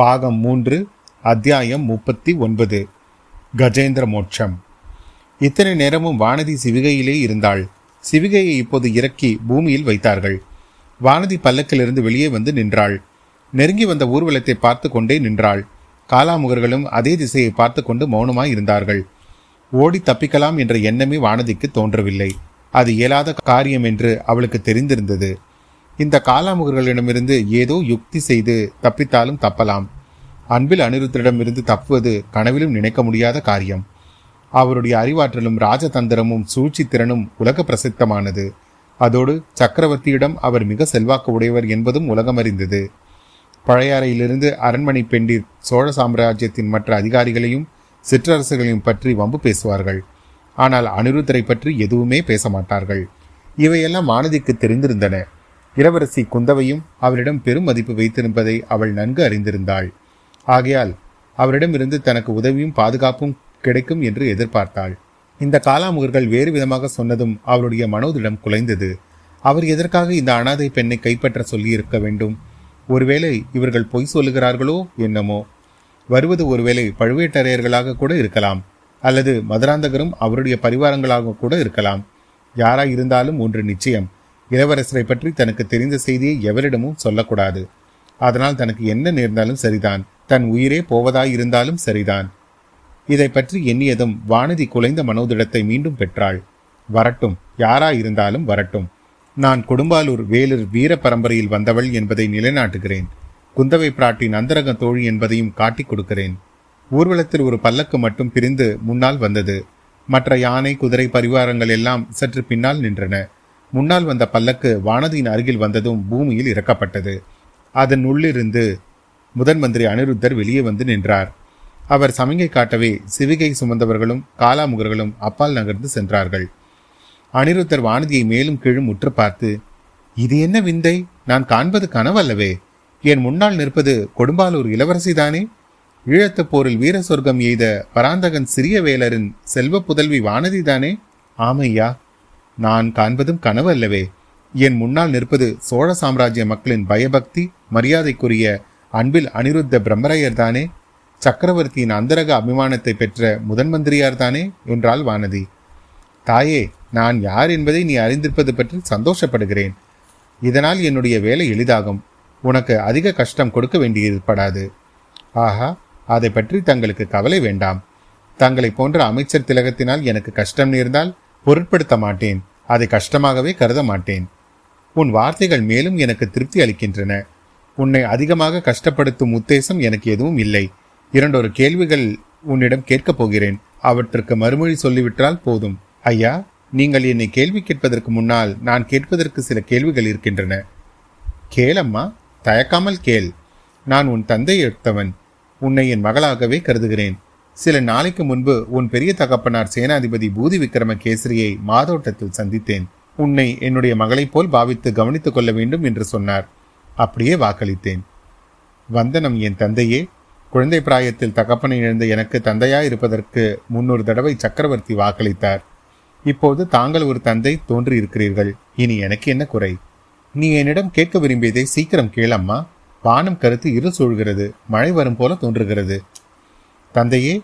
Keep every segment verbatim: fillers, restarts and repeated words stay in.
பாகம் மூன்று, அத்தியாயம் முப்பத்தி ஒன்பது. கஜேந்திர மோட்சம். இத்தனை நேரமும் வானதி சிவிகையிலே இருந்தாள். சிவிகையை இப்போது இறக்கி பூமியில் வைத்தார்கள். வானதி பல்லக்கிலிருந்து வெளியே வந்து நின்றாள். நெருங்கி வந்த ஊர்வலத்தை பார்த்து கொண்டே நின்றாள். காலாமுகர்களும் அதே திசையை பார்த்து கொண்டு மௌனமாய் இருந்தார்கள். ஓடி தப்பிக்கலாம் என்ற எண்ணமே வானதிக்கு தோன்றவில்லை. அது இயலாத காரியம் என்று அவளுக்கு தெரிந்திருந்தது. இந்த காலாமுகர்களிடமிருந்து ஏதோ யுக்தி செய்து தப்பித்தாலும் தப்பலாம். அன்பில் அனிருத்தரிடமிருந்து தப்புவது கனவிலும் நினைக்க முடியாத காரியம். அவருடைய அறிவாற்றலும் ராஜதந்திரமும் சூழ்ச்சி திறனும் உலக பிரசித்தமானது. அதோடு சக்கரவர்த்தியிடம் அவர் மிக செல்வாக்கு உடையவர் என்பதும் உலகம் அறிந்தது. பழையாறையிலிருந்து அரண்மனை பெண்டிர் சோழ சாம்ராஜ்யத்தின் மற்ற அதிகாரிகளையும் சிற்றரசுகளையும் பற்றி வம்பு பேசுவார்கள். ஆனால் அனிருத்தரை பற்றி எதுவுமே பேச மாட்டார்கள். இவையெல்லாம் வானதிக்கு தெரிந்திருந்தன. இளவரசி குந்தவையும் அவரிடம் பெரும் மதிப்பு வைத்திருப்பதை அவள் நன்கு அறிந்திருந்தாள். ஆகையால் அவரிடமிருந்து தனக்கு உதவியும் பாதுகாப்பும் கிடைக்கும் என்று எதிர்பார்த்தாள். இந்த காலாமுகர்கள் வேறு விதமாக சொன்னதும் அவளுடைய மனோதிடம் குலைந்தது. அவர் எதற்காக இந்த அனாதை பெண்ணை கைப்பற்ற சொல்லியிருக்க வேண்டும்? ஒருவேளை இவர்கள் பொய் சொல்லுகிறார்களோ என்னமோ. வருவது ஒருவேளை பழுவேட்டரையர்களாக கூட இருக்கலாம், அல்லது மதுராந்தகரும் அவருடைய பரிவாரங்களாக கூட இருக்கலாம். யாராயிருந்தாலும் ஒன்று நிச்சயம், இளவரசரை பற்றி தனக்கு தெரிந்த செய்தியை எவரிடமும் சொல்லக்கூடாது. அதனால் தனக்கு என்ன நேர்ந்தாலும் சரிதான், தன் உயிரே போவதாயிருந்தாலும் சரிதான். இதை பற்றி எண்ணியதும் வானதி குலைந்த மனோதிடத்தை மீண்டும் பெற்றாள். வரட்டும், யாராயிருந்தாலும் வரட்டும். நான் கொடும்பாலூர் வேலூர் வீர பரம்பரையில் வந்தவள் என்பதை நிலைநாட்டுகிறேன். குந்தவை பிராட்டின் அந்தரங்க தோழி என்பதையும் காட்டிக் கொடுக்கிறேன். ஊர்வலத்தில் ஒரு பல்லக்கு மட்டும் பிரிந்து முன்னால் வந்தது. மற்ற யானை குதிரை பரிவாரங்கள் எல்லாம் சற்று பின்னால் நின்றன. முன்னால் வந்த பல்லக்கு வானதியின் அருகில் வந்ததும் பூமியில் இறக்கப்பட்டது. அதன் உள்ளிருந்து முதன் மந்திரி அனிருத்தர் வெளியே வந்து நின்றார். அவர் சமிகை காட்டவே சிவிகை சுமந்தவர்களும் காலாமுகர்களும் அப்பால் நகர்ந்து சென்றார்கள். அனிருத்தர் வானதியை மேலும் கீழும் உற்று பார்த்து, இது என்ன விந்தை? நான் காண்பது கனவல்லவே. என் முன்னால் நிற்பது கொடும்பாலூர் இளவரசிதானே? ஈழத்து போரில் வீர சொர்க்கம் எய்த பராந்தகன் சிறிய வேலரின் செல்வ புதல்வி வானதிதானே? ஆமையா, நான் காண்பதும் கனவல்லவே. என் முன்னால் நிற்பது சோழ சாம்ராஜ்ய மக்களின் பயபக்தி மரியாதைக்குரிய அன்பில் அனிருத்த பிரம்மரையர் தானே? சக்கரவர்த்தியின் அந்தரக அபிமானத்தை பெற்ற முதன் மந்திரியார் தானே என்றாள் வானதி. தாயே, நான் யார் என்பதை நீ அறிந்திருப்பது பற்றி சந்தோஷப்படுகிறேன். இதனால் என்னுடைய வேலை எளிதாகும். உனக்கு அதிக கஷ்டம் கொடுக்க வேண்டியிருப்படாது. ஆஹா, அதை பற்றி தங்களுக்கு கவலை வேண்டாம். தங்களை போன்ற அமைச்சர் திலகத்தினால் எனக்கு கஷ்டம் நேர்ந்தால் பொருட்படுத்த மாட்டேன். அதை கஷ்டமாகவே கருத மாட்டேன். உன் வார்த்தைகள் மேலும் எனக்கு திருப்தி அளிக்கின்றன. உன்னை அதிகமாக கஷ்டப்படுத்தும் உத்தேசம் எனக்கு எதுவும் இல்லை. இரண்டொரு கேள்விகள் உன்னிடம் கேட்கப் போகிறேன். அவற்றுக்கு மறுமொழி சொல்லிவிட்டால் போதும். ஐயா, நீங்கள் என்னை கேள்வி கேட்பதற்கு முன்னால் நான் கேட்பதற்கு சில கேள்விகள் இருக்கின்றன. கேளம்மா, தயக்காமல் கேள். நான் உன் தந்தை எடுத்தவன். உன்னை என் மகளாகவே கருதுகிறேன். சில நாளைக்கு முன்பு உன் பெரிய தகப்பனார் சேனாதிபதி பூதி விக்ரம கேசரியை மாதோட்டத்தில் சந்தித்தேன். உன்னை என்னுடைய மகளைப் போல் பாவித்து கவனித்துக் கொள்ள வேண்டும் என்று சொன்னார். அப்படியே வாக்களித்தேன். வந்தனம் என் தந்தையே. குழந்தை பிராயத்தில் தகப்பனை இழந்த எனக்கு தந்தையாயிருப்பதற்கு முன்னொரு தடவை சக்கரவர்த்தி வாக்களித்தார். இப்போது தாங்கள் ஒரு தந்தை தோன்றியிருக்கிறீர்கள். இனி எனக்கு என்ன குறை? நீ என்னிடம் கேட்க விரும்பியதை சீக்கிரம் கேளம்மா. வானம் கருத்து இரு சூழ்கிறது, மழை வரும் போல தோன்றுகிறது. தந்தையே,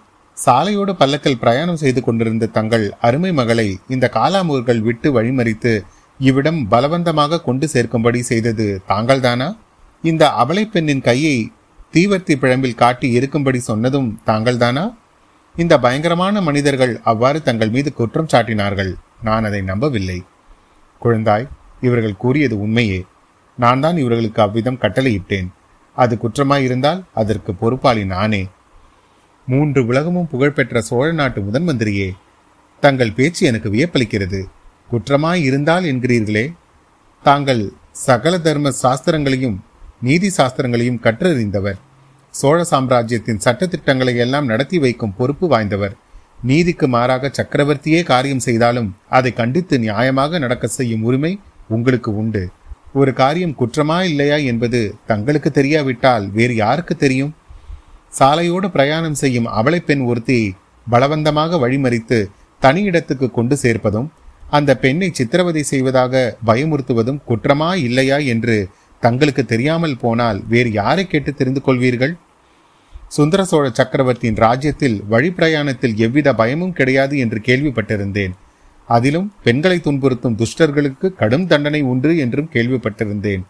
சாலையோடு பல்லக்கில் பிரயாணம் செய்து கொண்டிருந்த தங்கள் அருமை மகளை இந்த காலாமூர்கள் விட்டு வழிமறித்து இவ்விடம் பலவந்தமாக கொண்டு சேர்க்கும்படி செய்தது தாங்கள்தானா? இந்த அபலை பெண்ணின் கையை தீவர்த்தி பிழம்பில் காட்டி இருக்கும்படி சொன்னதும் தாங்கள்தானா? இந்த பயங்கரமான மனிதர்கள் அவ்வாறு தங்கள் மீது குற்றம் சாட்டினார்கள். நான் அதை நம்பவில்லை. குழந்தாய், இவர்கள் கூறியது உண்மையே. நான் தான் இவர்களுக்கு அவ்விதம் கட்டளையிட்டேன். அது குற்றமாயிருந்தால் அதற்கு பொறுப்பாளி நானே. மூன்று உலகமும் புகழ்பெற்ற சோழ நாட்டு முதன் மந்திரியே, தங்கள் பேச்சு எனக்கு வியப்பளிக்கிறது. குற்றமாயிருந்தால் என்கிறீர்களே. தாங்கள் சகல தர்ம சாஸ்திரங்களையும் நீதி சாஸ்திரங்களையும் கற்றறிந்தவர். சோழ சாம்ராஜ்யத்தின் சட்டத்திட்டங்களை எல்லாம் நடத்தி வைக்கும் பொறுப்பு வாய்ந்தவர். நீதிக்கு மாறாக சக்கரவர்த்தியே காரியம் செய்தாலும் அதை கண்டித்து நியாயமாக நடக்க செய்யும் உரிமை உங்களுக்கு உண்டு. ஒரு காரியம் குற்றமா இல்லையா என்பது தங்களுக்கு தெரியாவிட்டால் வேறு யாருக்கு தெரியும்? சாலையோடு பிரயாணம் செய்யும் அவளை பெண் ஒருத்தி பலவந்தமாக வழிமறித்து தனி இடத்துக்கு கொண்டு சேர்ப்பதும் அந்த பெண்ணை சித்திரவதை செய்வதாக பயமுறுத்துவதும் குற்றமா இல்லையா என்று தங்களுக்கு தெரியாமல் போனால் வேறு யாரை கேட்டு தெரிந்து கொள்வீர்கள்? சுந்தர சோழ சக்கரவர்த்தியின் ராஜ்யத்தில் வழிப்பிரயாணத்தில் எவ்வித பயமும் கிடையாது என்று கேள்விப்பட்டிருந்தேன். அதிலும் பெண்களை துன்புறுத்தும் துஷ்டர்களுக்கு கடும் தண்டனை உண்டு என்றும் கேள்விப்பட்டிருந்தேன்.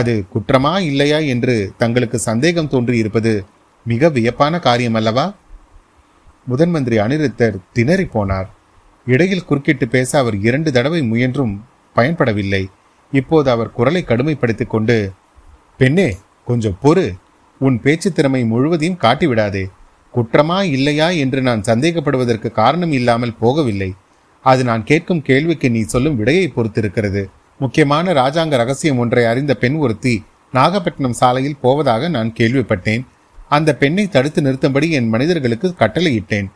அது குற்றமா இல்லையா என்று தங்களுக்கு சந்தேகம் தோன்றி இருப்பது மிக வியப்பான காரியம் அல்லவா? முதன்மந்திரி அனிருத்தர் திணறி போனார். இடையில் குறுக்கிட்டு பேச அவர் இரண்டு தடவை முயன்றும் பயன்படவில்லை. இப்போது அவர் குரலை கடுமைப்படுத்திக் கொண்டு, பெண்ணே கொஞ்சம் பொறு, உன் பேச்சு திறமை முழுவதையும் காட்டிவிடாதே. குற்றமா இல்லையா என்று நான் சந்தேகப்படுவதற்கு காரணம் இல்லாமல் போகவில்லை. அது நான் கேட்கும் கேள்விக்கு நீ சொல்லும் விடையை பொறுத்திருக்கிறது. முக்கியமான ராஜாங்க ரகசியம் ஒன்றை அறிந்த பெண் ஒருத்தி நாகப்பட்டினம் சாலையில் போவதாக நான் கேள்விப்பட்டேன். அந்த பெண்ணை தடுத்து நிறுத்தும்படி என் மனிதர்களுக்கு கட்டளையிட்டேன்.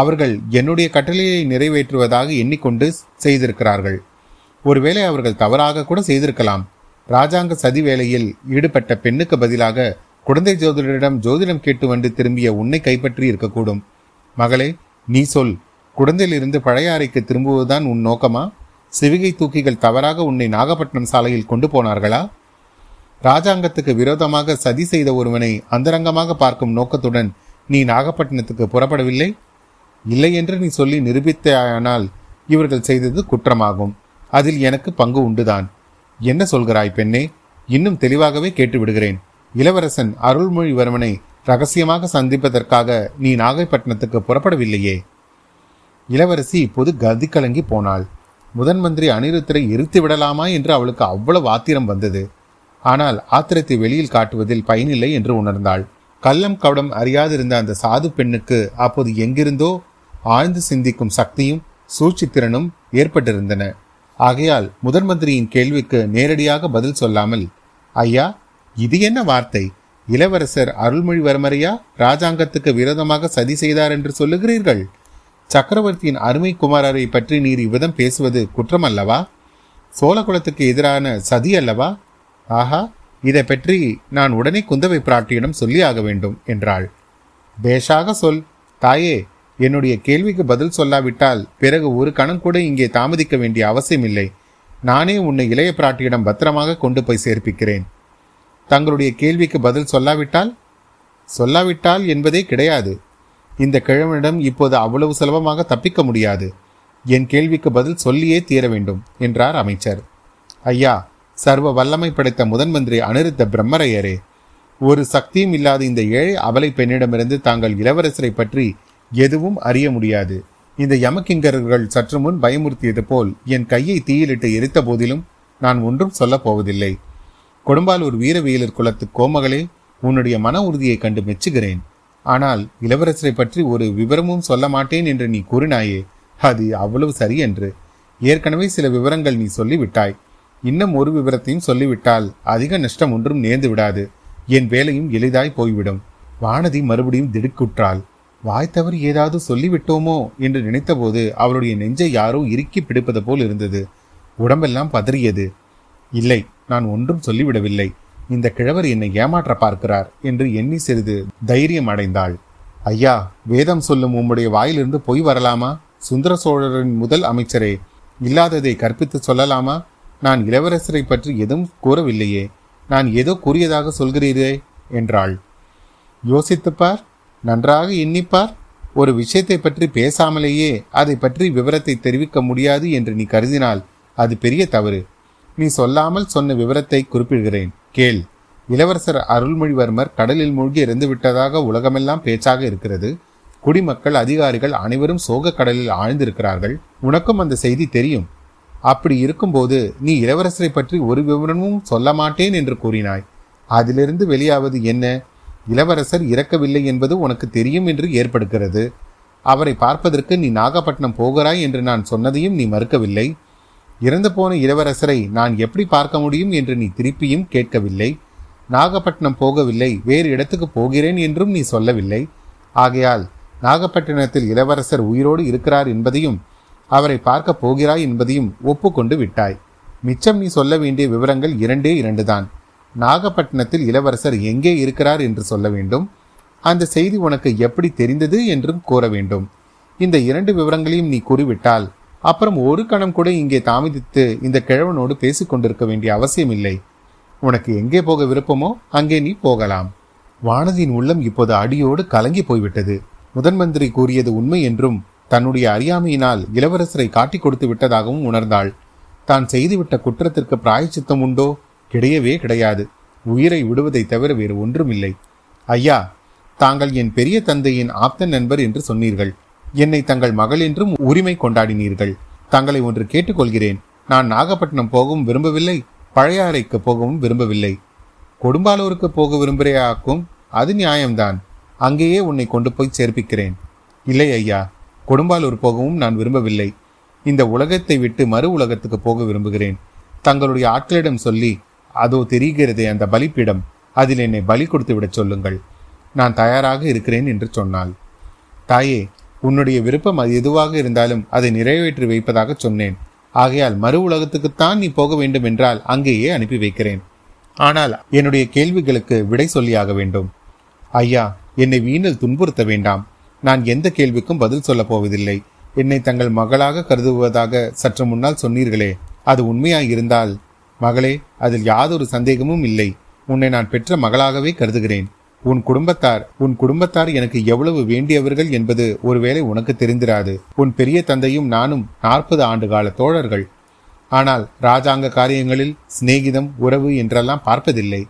அவர்கள் என்னுடைய கட்டளையை நிறைவேற்றுவதாக எண்ணிக்கொண்டு செய்திருக்கிறார்கள். ஒருவேளை அவர்கள் தவறாக கூட செய்திருக்கலாம். ராஜாங்க சதி வேளையில் ஈடுபட்ட பெண்ணுக்கு பதிலாக குழந்தை ஜோதிடரிடம் ஜோதிடம் கேட்டு வந்து திரும்பிய உன்னை கைப்பற்றி இருக்கக்கூடும். மகளே, நீ சொல், குழந்தையிலிருந்து பழைய அறைக்கு திரும்புவதுதான் உன் நோக்கமா? சிவிகை தூக்கிகள் தவறாக உன்னை நாகப்பட்டினம் சாலையில் கொண்டு போனார்களா? ராஜாங்கத்துக்கு விரோதமாக சதி செய்த ஒருவனை அந்தரங்கமாக பார்க்கும் நோக்கத்துடன் நீ நாகப்பட்டினத்துக்கு புறப்படவில்லை. இல்லை என்று நீ சொல்லி நிரூபித்தாயானால் இவர்கள் செய்தது குற்றமாகும். அதில் எனக்கு பங்கு உண்டுதான். என்ன சொல்கிறாய் பெண்ணே? இன்னும் தெளிவாகவே கேட்டுவிடுகிறேன். இளவரசன் அருள்மொழிவர்மனை ரகசியமாக சந்திப்பதற்காக நீ நாகைப்பட்டினத்துக்கு புறப்படவில்லையே. இளவரசி இப்போது கதி கலங்கி போனாள். முதன்மந்திரி அனிருத்தரை எரித்து விடலாமா என்று அவளுக்கு அவ்வளவு ஆத்திரம் வந்தது. ஆனால் ஆத்திரத்தை வெளியில் காட்டுவதில் பயனில்லை என்று உணர்ந்தாள். கள்ளம் கவடம் அறியாதிருந்த அந்த சாது பெண்ணுக்கு அப்போது எங்கிருந்தோ ஆழ்ந்து சிந்திக்கும் சக்தியும் சூழ்ச்சித்திறனும் ஏற்பட்டிருந்தன. ஆகையால் முதன்மந்திரியின் கேள்விக்கு நேரடியாக பதில் சொல்லாமல், ஐயா, இது என்ன வார்த்தை? இளவரசர் அருள்மொழிவர்மரையா ராஜாங்கத்துக்கு விரோதமாக சதி செய்தார் என்று சொல்லுகிறீர்கள்? சக்கரவர்த்தியின் அருமை குமாரரை பற்றி நீர் இவ்விதம் பேசுவது குற்றம் அல்லவா? சோழகுலத்துக்கு எதிரான சதி அல்லவா? ஆஹா, இதை பற்றி நான் உடனே குந்தவை பிராட்டியிடம் சொல்லியாக வேண்டும் என்றாள். பேஷாக சொல் தாயே. என்னுடைய கேள்விக்கு பதில் சொல்லாவிட்டால் பிறகு ஒரு கணம் கூட இங்கே தாமதிக்க வேண்டிய அவசியமில்லை. நானே உன்னை இளைய பிராட்டியிடம் பத்திரமாக கொண்டு போய் சேர்ப்பிக்கிறேன். தங்களுடைய கேள்விக்கு பதில் சொல்லாவிட்டால் சொல்லாவிட்டால் என்பதே கிடையாது. இந்த கிழவனிடம் இப்போது அவ்வளவு சுலபமாக தப்பிக்க முடியாது. என் கேள்விக்கு பதில் சொல்லியே தீர வேண்டும் என்றார் அமைச்சர். ஐயா, சர்வ வல்லமை படைத்த முதன்மந்திரி அனிருத்த பிரம்மரையரே, ஒரு சக்தியும் இல்லாத இந்த ஏழை அபலை பெண்ணிடமிருந்து தாங்கள் இளவரசரை பற்றி எதுவும் அறிய முடியாது. இந்த யமக்கிங்கர்கள் சற்று முன் பயமுறுத்தியது போல் என் கையை தீயிலிட்டு எரித்த போதிலும் நான் ஒன்றும் சொல்லப் போவதில்லை. கொடும்பாலூர் வீரவேலர் குலத்து கோமகளே, உன்னுடைய மன உறுதியை கண்டு மெச்சுகிறேன். ஆனால் இளவரசரை பற்றி ஒரு விவரமும் சொல்ல மாட்டேன் என்று நீ கூறினாயே, அது அவ்வளவு சரியன்று. ஏற்கனவே சில விவரங்கள் நீ சொல்லிவிட்டாய். இன்னும் ஒரு விவரத்தையும் சொல்லிவிட்டால் அதிக நஷ்டம் ஒன்றும் நேர்ந்து விடாது. என் வேலையும் எளிதாய் போய்விடும். வானதி மறுபடியும் திடுக்குற்றாள். வாய் தவறு ஏதாவது சொல்லிவிட்டோமோ என்று நினைத்தபோது அவருடைய நெஞ்சை யாரோ இறுக்கி பிடிப்பது போல் இருந்தது. உடம்பெல்லாம் பதறியது. இல்லை, நான் ஒன்றும் சொல்லிவிடவில்லை. இந்த கிழவர் என்னை ஏமாற்ற பார்க்கிறார் என்று எண்ணி சிறிது தைரியம் அடைந்தாள். ஐயா, வேதம் சொல்லும் உம்முடைய வாயிலிருந்து பொய் வரலாமா? சுந்தர சோழரின் முதல் அமைச்சரே, இல்லாததை கற்பித்து சொல்லலாமா? நான் இளவரசரை பற்றி எதுவும் கூறவில்லையே. நான் ஏதோ கூறியதாக சொல்கிறீரே என்றாள். யோசித்துப்பார், நன்றாக எண்ணிப்பார். ஒரு விஷயத்தை பற்றி பேசாமலேயே அதை பற்றி விவரத்தை தெரிவிக்க முடியாது என்று நீ கருதினால் அது பெரிய தவறு. நீ சொல்லாமல் சொன்ன விவரத்தை குறிப்பிடுகிறேன் கேள். இளவரசர் அருள்மொழிவர்மர் கடலில் மூழ்கி இறந்து விட்டதாக உலகமெல்லாம் பேச்சாக இருக்கிறது. குடிமக்கள், அதிகாரிகள் அனைவரும் சோக கடலில் ஆழ்ந்திருக்கிறார்கள். உனக்கும் அந்த செய்தி தெரியும். அப்படி இருக்கும்போது நீ இளவரசரை பற்றி ஒரு விவரமும் சொல்ல மாட்டேன் என்று கூறினாய். அதிலிருந்து வெளியாவது என்ன? இளவரசர் இறக்கவில்லை என்பது உனக்கு தெரியும் என்று ஏற்படுகிறது. அவரை பார்ப்பதற்கு நீ நாகப்பட்டினம் போகிறாய் என்று நான் சொன்னதையும் நீ மறுக்கவில்லை. இறந்து போன இளவரசரை நான் எப்படி பார்க்க முடியும் என்று நீ திருப்பியும் கேட்கவில்லை. நாகப்பட்டினம் போகவில்லை, வேறு இடத்துக்கு போகிறேன் என்றும் நீ சொல்லவில்லை. ஆகையால் நாகப்பட்டினத்தில் இளவரசர் உயிரோடு இருக்கிறார் என்பதையும் அவரை பார்க்க போகிறாய் என்பதையும் ஒப்புக்கொண்டு விட்டாய். மிச்சம் நீ சொல்ல வேண்டிய விவரங்கள் இரண்டே இரண்டுதான். நாகப்பட்டினத்தில் இளவரசர் எங்கே இருக்கிறார் என்று சொல்ல வேண்டும். அந்த செய்தி உனக்கு எப்படி தெரிந்தது என்றும் கூற வேண்டும். இந்த இரண்டு விவரங்களையும் நீ கூறிவிட்டால் அப்புறம் ஒரு கணம் கூட இங்கே தாமதித்து இந்த கிழவனோடு பேசிக்கொண்டிருக்க வேண்டிய அவசியம் இல்லை. உனக்கு எங்கே போக விருப்பமோ அங்கே நீ போகலாம். வானதியின் உள்ளம் இப்போது அடியோடு கலங்கி போய்விட்டது. முதன் மந்திரி கூறியது உண்மை என்றும் தன்னுடைய அறியாமையினால் இளவரசரை காட்டிக் கொடுத்து விட்டதாகவும் உணர்ந்தாள். தான் செய்துவிட்ட குற்றத்திற்கு பிராயச்சித்தம் உண்டோ? கிடையவே கிடையாது. உயிரை விடுவதை தவிர வேறு ஒன்றும் இல்லை. ஐயா, தாங்கள் என் பெரிய தந்தையின் ஆப்த நண்பர் என்று சொன்னீர்கள். என்னை தங்கள் மகள் என்றும் உரிமை கொண்டாடினீர்கள். தங்களை ஒன்று கேட்டுக்கொள்கிறேன். நான் நாகப்பட்டினம் போகவும் விரும்பவில்லை, பழையாறைக்கு போகவும் விரும்பவில்லை. கொடும்பாலூருக்கு போக விரும்புகிறேயாக்கும். அது நியாயம்தான். அங்கேயே உன்னை கொண்டு போய் சேர்ப்பிக்கிறேன். இல்லை ஐயா, கொடும்பாலூர் போகவும் நான் விரும்பவில்லை. இந்த உலகத்தை விட்டு மறு உலகத்துக்கு போக விரும்புகிறேன். தங்களுடைய ஆட்களிடம் சொல்லி, அதோ தெரிகிறதே அந்த பலிப்பீடம், அதில் என்னை பலி கொடுத்து விடச் சொல்லுங்கள். நான் தயாராக இருக்கிறேன் என்று சொன்னாள். தாயே, உன்னுடைய விருப்பம் அது எதுவாக இருந்தாலும் அதை நிறைவேற்றி வைப்பதாக சொன்னேன். ஆகையால் மறு உலகத்துக்குத்தான் நீ போக வேண்டும் என்றால் அங்கேயே அனுப்பி வைக்கிறேன். ஆனால் என்னுடைய கேள்விகளுக்கு விடை சொல்லியாக வேண்டும். ஐயா, என்னை வீணில் துன்புறுத்த வேண்டாம். நான் எந்த கேள்விக்கும் பதில் சொல்லப் போவதில்லை. என்னை தங்கள் மகளாக கருதுவதாக சற்று முன்னால் சொன்னீர்களே, அது உண்மையாயிருந்தால் மகளே, அதில் யாதொரு சந்தேகமும் இல்லை. உன்னை நான் பெற்ற மகளாகவே கருதுகிறேன். உன் குடும்பத்தார் உன் குடும்பத்தார் எனக்கு எவ்வளவு வேண்டியவர்கள் என்பது ஒருவேளை உனக்கு தெரிந்திராது. உன் பெரிய தந்தையும் நானும் நாற்பது ஆண்டு கால தோழர்கள். ஆனால் ராஜாங்க காரியங்களில் சிநேகிதம் உறவு என்றெல்லாம் பார்ப்பதில்லை.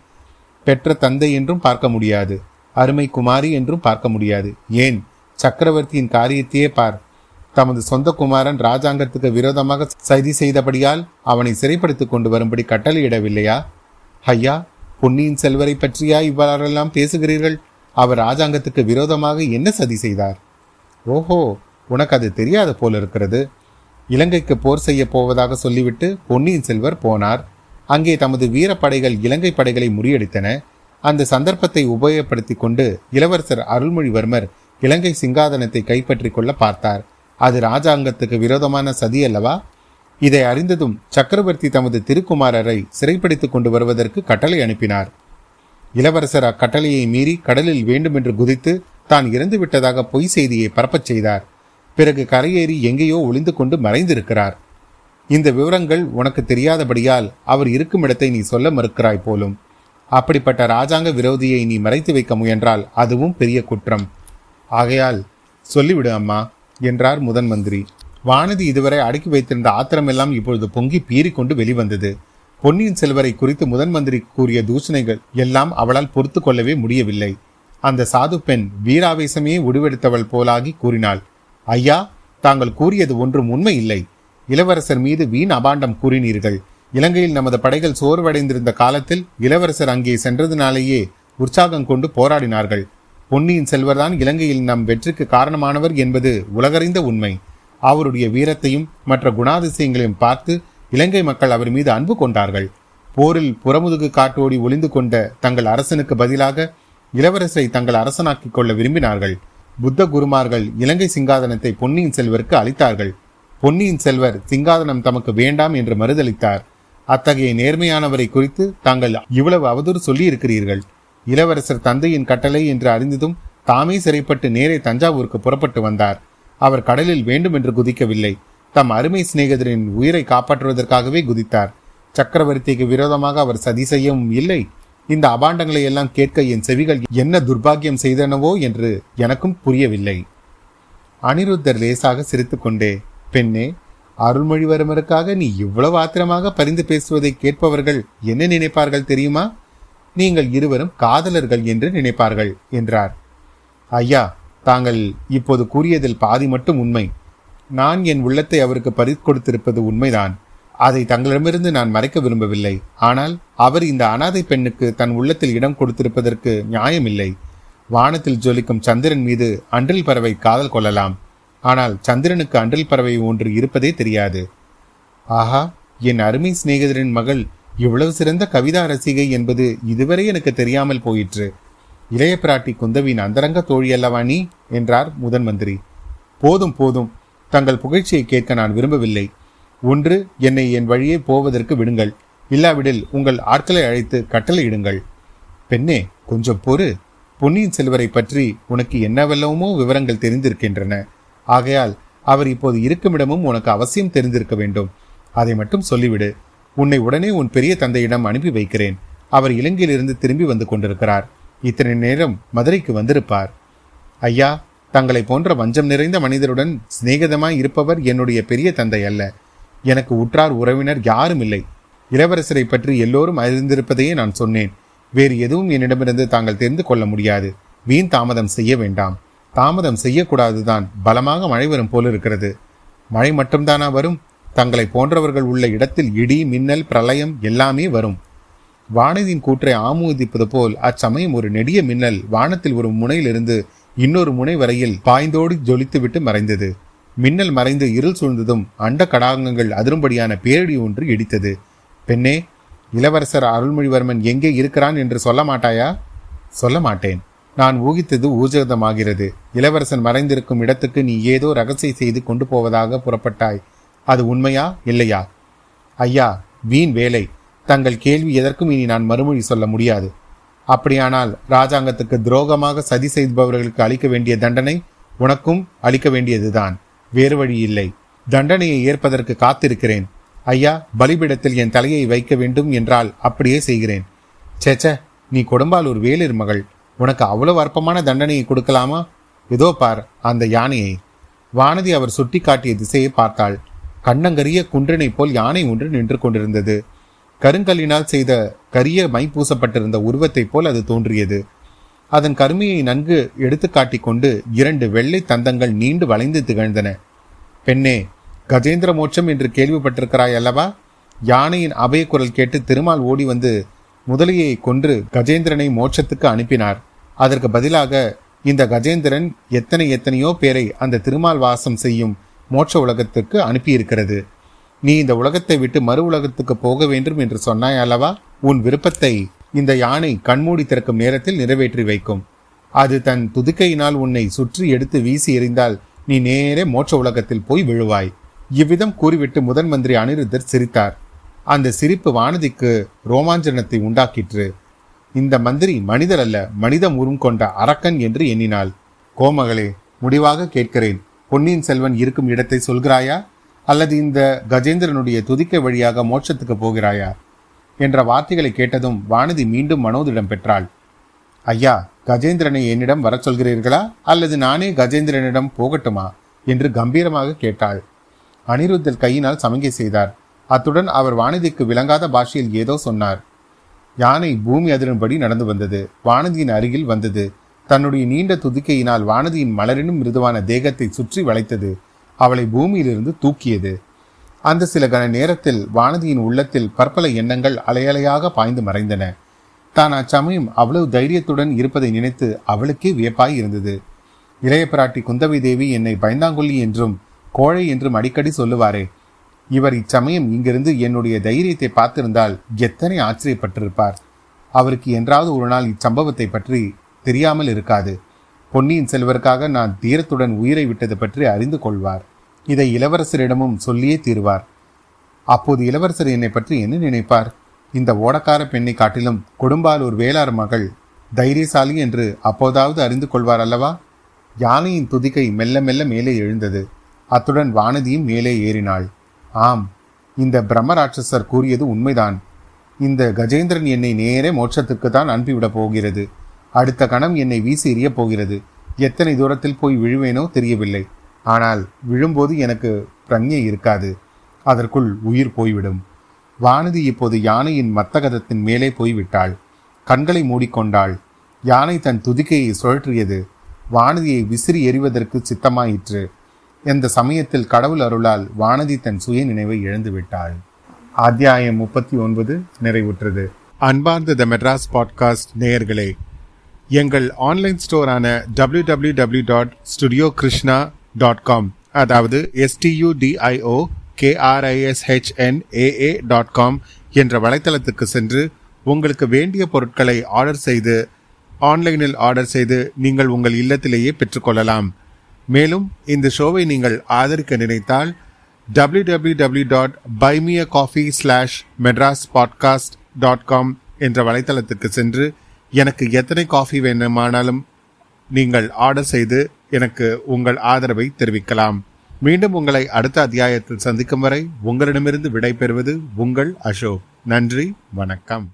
பெற்ற தந்தை என்றும் பார்க்க முடியாது, அருமை குமாரி என்றும் பார்க்க முடியாது. ஏன், சக்கரவர்த்தியின் காரியத்தையே பார். தமது சொந்த குமாரன் ராஜாங்கத்துக்கு விரோதமாக சதி செய்தபடியால் அவனை சிறைப்படுத்திக் கொண்டு வரும்படி கட்டளையிடவில்லையா? ஐயா, பொன்னியின் செல்வரை பற்றியா இவ்வாறெல்லாம் பேசுகிறீர்கள்? அவர் ராஜாங்கத்துக்கு விரோதமாக என்ன சதி செய்தார்? ஓஹோ, உனக்கு அது தெரியாத போல இருக்கிறது. இலங்கைக்கு போர் செய்ய போவதாக சொல்லிவிட்டு பொன்னியின் செல்வர் போனார். அங்கே தமது வீரப்படைகள் இலங்கை படைகளை முறியடித்தன. அந்த சந்தர்ப்பத்தை உபயோகப்படுத்தி கொண்டு இளவரசர் அருள்மொழிவர்மர் இலங்கை சிங்காதனத்தை கைப்பற்றி கொள்ள பார்த்தார். அது ராஜாங்கத்துக்கு விரோதமான சதி அல்லவா? இதை அறிந்ததும் சக்கரவர்த்தி தமது திருக்குமாரரை சிறைப்பிடித்துக் கொண்டு வருவதற்கு கட்டளை அனுப்பினார். இளவரசர் அக்கட்டளையை மீறி கடலில் வேண்டுமென்று குதித்து தான் இறந்து விட்டதாக பொய் செய்தியை பரப்பச் செய்தார். பிறகு கரையேறி எங்கேயோ ஒளிந்து கொண்டு மறைந்திருக்கிறார். இந்த விவரங்கள் உனக்கு தெரியாதபடியால் அவர் இருக்கும் இடத்தை நீ சொல்ல மறுக்கிறாய் போலும். அப்படிப்பட்ட ராஜாங்க விரோதியை நீ மறைத்து வைக்க முயன்றால் அதுவும் பெரிய குற்றம். ஆகையால் சொல்லிவிடு அம்மா என்றார் முதன் மந்திரி. வானதி இதுவரை அடக்கி வைத்திருந்த ஆத்திரமெல்லாம் இப்பொழுது பொங்கி பீறிக்கொண்டு வெளிவந்தது. பொன்னியின் செல்வரை குறித்து முதன் மந்திரி கூறிய தூஷணைகள் எல்லாம் அவளால் பொறுத்து கொள்ளவே முடியவில்லை. அந்த சாது பெண் வீராவேசமே உடுவெடுத்தவள் போலாகி கூறினாள். ஐயா, தாங்கள் கூறியது ஒன்றும் உண்மை இல்லை. இளவரசர் மீது வீண் அபாண்டம் கூறினீர்கள். இலங்கையில் நமது படைகள் சோர்வடைந்திருந்த காலத்தில் இளவரசர் அங்கே சென்றதினாலேயே உற்சாகம் கொண்டு போராடினார்கள். பொன்னியின் செல்வர்தான் இலங்கையில் நம் வெற்றிக்கு காரணமானவர் என்பது உலகறிந்த உண்மை. அவருடைய வீரத்தையும் மற்ற குணாதிசயங்களையும் பார்த்து இலங்கை மக்கள் அவர் மீது அன்பு கொண்டார்கள். போரில் புறமுதுகு காட்டோடி ஒளிந்து கொண்ட தங்கள் அரசனுக்கு பதிலாக இளவரசரை தங்கள் அரசனாக்கிக் கொள்ள விரும்பினார்கள். புத்த குருமார்கள் இலங்கை சிங்காதனத்தை பொன்னியின் செல்வருக்கு அளித்தார்கள். பொன்னியின் செல்வர் சிங்காதனம் தமக்கு வேண்டாம் என்று மறுதளித்தார். அத்தகைய நேர்மையானவரை குறித்து தாங்கள் இவ்வளவு அவதூறு சொல்லியிருக்கிறீர்கள். இளவரசர் தந்தையின் கட்டளை என்று அறிந்ததும் தாமே சிறைப்பட்டு நேரே தஞ்சாவூருக்கு புறப்பட்டு வந்தார். அவர் கடலில் வேண்டுமென்று குதிக்கவில்லை. தம் அருமை சிநேகிதரின் உயிரை காப்பாற்றுவதற்காகவே குதித்தார். சக்கரவர்த்திக்கு விரோதமாக அவர் சதி செய்யவும் இல்லை. இந்த அபாண்டங்களை எல்லாம் கேட்க என் செவிகள் என்ன துர்பாகியம் செய்தனவோ என்று எனக்கும் புரியவில்லை. அனிருத்தர் லேசாக சிரித்துக்கொண்டே, பெண்ணே, அருள்மொழிவர்மருக்காக நீ இவ்வளவு ஆத்திரமாக பரிந்து பேசுவதை கேட்பவர்கள் என்ன நினைப்பார்கள் தெரியுமா? நீங்கள் இருவரும் காதலர்கள் என்று நினைப்பார்கள் என்றார். ஐயா, தாங்கள் இப்போது கூறியதில் பாதி மட்டும் உண்மை. நான் என் உள்ளத்தை அவருக்கு பறிகொடுத்திருப்பது உண்மைதான். அதை தங்களிடமிருந்து நான் மறைக்க விரும்பவில்லை. ஆனால் அவர் இந்த அனாதை பெண்ணுக்கு தன் உள்ளத்தில் இடம் கொடுத்திருப்பதற்கு நியாயமில்லை. வானத்தில் ஜொலிக்கும் சந்திரன் மீது அன்றில் பறவை காதல் கொள்ளலாம். ஆனால் சந்திரனுக்கு அன்றில் பறவை ஒன்று இருப்பதே தெரியாது. ஆஹா, என் அருமை சிநேகிதரின் மகள் இவ்வளவு சிறந்த கவிதா ரசிகை என்பது இதுவரை எனக்கு தெரியாமல் போயிற்று. இளைய பிராட்டி குந்தவியின் அந்தரங்க தோழியல்லவா நீ என்றார் முதன் மந்திரி. போதும் போதும், தங்கள் புகழ்ச்சியை கேட்க நான் விரும்பவில்லை. ஒன்று, என்னை என் வழியே போவதற்கு விடுங்கள். இல்லாவிடில் உங்கள் ஆட்களை அழைத்து கட்டளையிடுங்கள். பெண்ணே, கொஞ்சம் பொறு. பொன்னியின் செல்வரை பற்றி உனக்கு என்னவெல்லாமோ விவரங்கள் தெரிந்திருக்கின்றன. ஆகையால் அவர் இப்போது இருக்குமிடமும் உனக்கு அவசியம் தெரிந்திருக்க வேண்டும். அதை மட்டும் சொல்லிவிடு. உன்னை உடனே உன் பெரிய தந்தையிடம் அனுப்பி வைக்கிறேன். அவர் இலங்கையிலிருந்து திரும்பி வந்து கொண்டிருக்கிறார். இத்தனை நேரம் மதுரைக்கு வந்திருப்பார். ஐயா, தங்களை போன்ற வஞ்சம் நிறைந்த மனிதருடன் சிநேகிதமாய் இருப்பவர் என்னுடைய பெரிய தந்தை அல்ல. எனக்கு உற்றார் உறவினர் யாரும் இல்லை. இளவரசரை பற்றி எல்லோரும் அறிந்திருப்பதையே நான் சொன்னேன். வேறு எதுவும் என்னிடமிருந்து தாங்கள் தெரிந்து கொள்ள முடியாது. வீண் தாமதம் செய்ய வேண்டாம். தாமதம் செய்யக்கூடாதுதான். பலமாக மழை வரும் போல் இருக்கிறது. மழை மட்டும்தானா வரும்? தங்களை போன்றவர்கள் உள்ள இடத்தில் இடி, மின்னல், பிரளயம் எல்லாமே வரும். வானதியின் கூற்றை ஆமோதிப்பது போல் அச்சமயம் ஒரு நெடிய மின்னல் வானத்தில் ஒரு முனையிலிருந்து இன்னொரு முனை வரையில் பாய்ந்தோடி ஜொலித்துவிட்டு மறைந்தது. மின்னல் மறைந்து இருள் சூழ்ந்ததும் அண்ட கடாகங்கள் அதிரும்படியான பேரடி ஒன்று இடித்தது. பெண்ணே, இளவரசர் அருள்மொழிவர்மன் எங்கே இருக்கிறான் என்று சொல்ல மாட்டாயா? சொல்ல மாட்டேன். நான் ஊகித்தது ஊர்ஜிதமாகிறது. இளவரசன் மறைந்திருக்கும் இடத்துக்கு நீ ஏதோ ரகசியம் செய்து கொண்டு போவதாக புறப்பட்டாய். அது உண்மையா இல்லையா? ஐயா, வீண் வேலை. தங்கள் கேள்வி எதற்கும் இனி நான் மறுமொழி சொல்ல முடியாது. அப்படியானால் ராஜாங்கத்துக்கு துரோகமாக சதி செய்பவர்களுக்கு அளிக்க வேண்டிய தண்டனை உனக்கும் அளிக்க வேண்டியதுதான். வேறு வழி இல்லை. தண்டனையை ஏற்பதற்கு காத்திருக்கிறேன். ஐயா, பலிபீடத்தில் என் தலையை வைக்க வேண்டும் என்றால் அப்படியே செய்கிறேன். சேச்ச, நீ கொடும்பால் ஒரு வேளிர் மகள். உனக்கு அவ்வளவு அற்பமான தண்டனையை கொடுக்கலாமா? இதோ பார் அந்த யானையை. வானதி அவர் சுட்டி காட்டிய திசையை பார்த்தாள். கண்ணங்கரிய குன்றினை போல் யானை ஒன்று நின்று கொண்டிருந்தது. கருங்கல்லினால் செய்த கரிய மை பூசப்பட்டிருந்த உருவத்தைப் போல் அது தோன்றியது. அதன் கருமையை நன்கு எடுத்து காட்டி கொண்டு இரண்டு வெள்ளை தந்தங்கள் நீண்டு வளைந்து திகழ்ந்தன. பெண்ணே, கஜேந்திர மோட்சம் என்று கேள்விப்பட்டிருக்கிறாய் அல்லவா? யானையின் அபய குரல் கேட்டு திருமால் ஓடி வந்து முதலியை கொன்று கஜேந்திரனை மோட்சத்துக்கு அனுப்பினார். அதற்கு பதிலாக இந்த கஜேந்திரன் எத்தனை எத்தனையோ பேரை அந்த திருமால் வாசம் செய்யும் மோட்ச உலகத்திற்கு அனுப்பியிருக்கிறது. நீ இந்த உலகத்தை விட்டு மறு உலகத்துக்கு போக வேண்டும் என்று சொன்னாய் அல்லவா? உன் விருப்பத்தை இந்த யானை கண்மூடி திறக்கும் நேரத்தில் நிறைவேற்றி வைக்கும். அது தன் துதிக்கையினால் உன்னை சுற்றி எடுத்து வீசி எறிந்தால் நீ நேரே மோட்ச உலகத்தில் போய் விழுவாய். இவ்விதம் கூறிவிட்டு முதன் மந்திரி அனிருத்தர் சிரித்தார். அந்த சிரிப்பு வானதிக்கு ரோமாஞ்சனத்தை உண்டாக்கிற்று. இந்த மந்திரி மனிதர் அல்ல, மனித உருவம் கொண்ட அரக்கன் என்று எண்ணினாள். கோமகளே, முடிவாக கேட்கிறேன். பொன்னியின் செல்வன் இருக்கும் இடத்தை சொல்கிறாயா, அல்லது இந்த கஜேந்திரனுடைய துதிக்கை வழியாக மோட்சத்துக்கு போகிறாயா என்ற வார்த்தைகளை கேட்டதும் வானதி மீண்டும் மனோதிடம் பெற்றாள். ஐயா, கஜேந்திரனை என்னிடம் வர சொல்கிறீர்களா, அல்லது நானே கஜேந்திரனிடம் போகட்டுமா என்று கம்பீரமாக கேட்டாள். அனிருத்தர் கையினால் சமிகை செய்தார். அத்துடன் அவர் வானதிக்கு விளங்காத பாஷையில் ஏதோ சொன்னார். யானை பூமி அதிரும்படி நடந்து வந்தது. வானதியின் அருகில் வந்தது. தன்னுடைய நீண்ட துதிக்கையினால் வானதியின் மலரினும் மிருதுவான தேகத்தை சுற்றி வளைத்தது. அவளை பூமியிலிருந்து தூக்கியது. அந்த சில கண நேரத்தில் வானதியின் உள்ளத்தில் பற்பல எண்ணங்கள் அலையலையாக பாய்ந்து மறைந்தன. தான் அச்சமயம் அவ்வளவு தைரியத்துடன் இருப்பதை நினைத்து அவளுக்கே வியப்பாய் இருந்தது. இளைய பிராட்டி குந்தவை தேவி என்னை பயந்தாங்கொல்லி என்றும் கோழை என்றும் அடிக்கடி சொல்லுவாரே, இவர் இச்சமயம் இங்கிருந்து என்னுடைய தைரியத்தை பார்த்திருந்தால் எத்தனை ஆச்சரியப்பட்டிருப்பார். அவருக்கு என்றாவது ஒரு நாள் இச்சம்பவத்தை பற்றி தெரியாமல் இருக்காது. பொன்னியின் செல்வருக்காக நான் தீரத்துடன் உயிரை விட்டது பற்றி அறிந்து கொள்வார். இதை இளவரசரிடமும் சொல்லியே தீர்வார். அப்போது இளவரசர் என்னை பற்றி என்ன நினைப்பார்? இந்த ஓடக்கார பெண்ணை காட்டிலும் கொடும்பால் ஒரு வேளார் மகள் தைரியசாலி என்று அப்போதாவது அறிந்து கொள்வார் அல்லவா? யானையின் துதிக்கை மெல்ல மெல்ல மேலே எழுந்தது. அத்துடன் வானதியும் மேலே ஏறினாள். ஆம், இந்த பிரம்மராட்சசர் கூறியது உண்மைதான். இந்த கஜேந்திரன் என்னை நேரே மோட்சத்துக்கு தான் அனுப்பிவிடப் போகிறது. அடுத்த கணம் என்னை வீசி எறிய போகிறது. எத்தனை தூரத்தில் போய் விழுவேனோ தெரியவில்லை. ஆனால் விழும்போது எனக்கு பிரஞ்ஞை இருக்காது. அதற்குள் உயிர் போய்விடும். வானதி இப்போது யானையின் மத்தகதத்தின் மேலே போய்விட்டாள். கண்களை மூடிக்கொண்டாள். யானை தன் துதிக்கையை சுழற்றியது. வானதியை விசிறி எறிவதற்கு சித்தமாயிற்று. இந்த சமயத்தில் கடவுள் அருளால் வானதி தன் சுய நினைவை இழந்துவிட்டாள். அத்தியாயம் முப்பத்தி ஒன்பது நிறைவுற்றது. அன்பார்ந்த த மெட்ராஸ் பாட்காஸ்ட் நேயர்களே, எங்கள் online ஸ்டோரான W W W dot studio Krishna dot com, அதாவது எஸ்டியூடிஐஓ கேஆர்ஐஎஸ்ஹெச்என்ஏஏ டாட் காம் என்ற வலைத்தளத்துக்கு சென்று உங்களுக்கு வேண்டிய பொருட்களை ஆர்டர் செய்து ஆன்லைனில் ஆர்டர் செய்து நீங்கள் உங்கள் இல்லத்திலேயே பெற்றுக்கொள்ளலாம். மேலும் இந்த ஷோவை நீங்கள் ஆதரிக்க நினைத்தால் W W W dot buy me a coffee slash Madras podcast dot com என்ற வலைத்தளத்துக்கு சென்று எனக்கு எத்தனை காஃபி வேண்டுமானாலும் நீங்கள் ஆர்டர் செய்து எனக்கு உங்கள் ஆதரவை தெரிவிக்கலாம். மீண்டும் உங்களை அடுத்த அத்தியாயத்தில் சந்திக்கும் வரை உங்களிடமிருந்து விடைபெறுவது உங்கள் அசோக். நன்றி, வணக்கம்.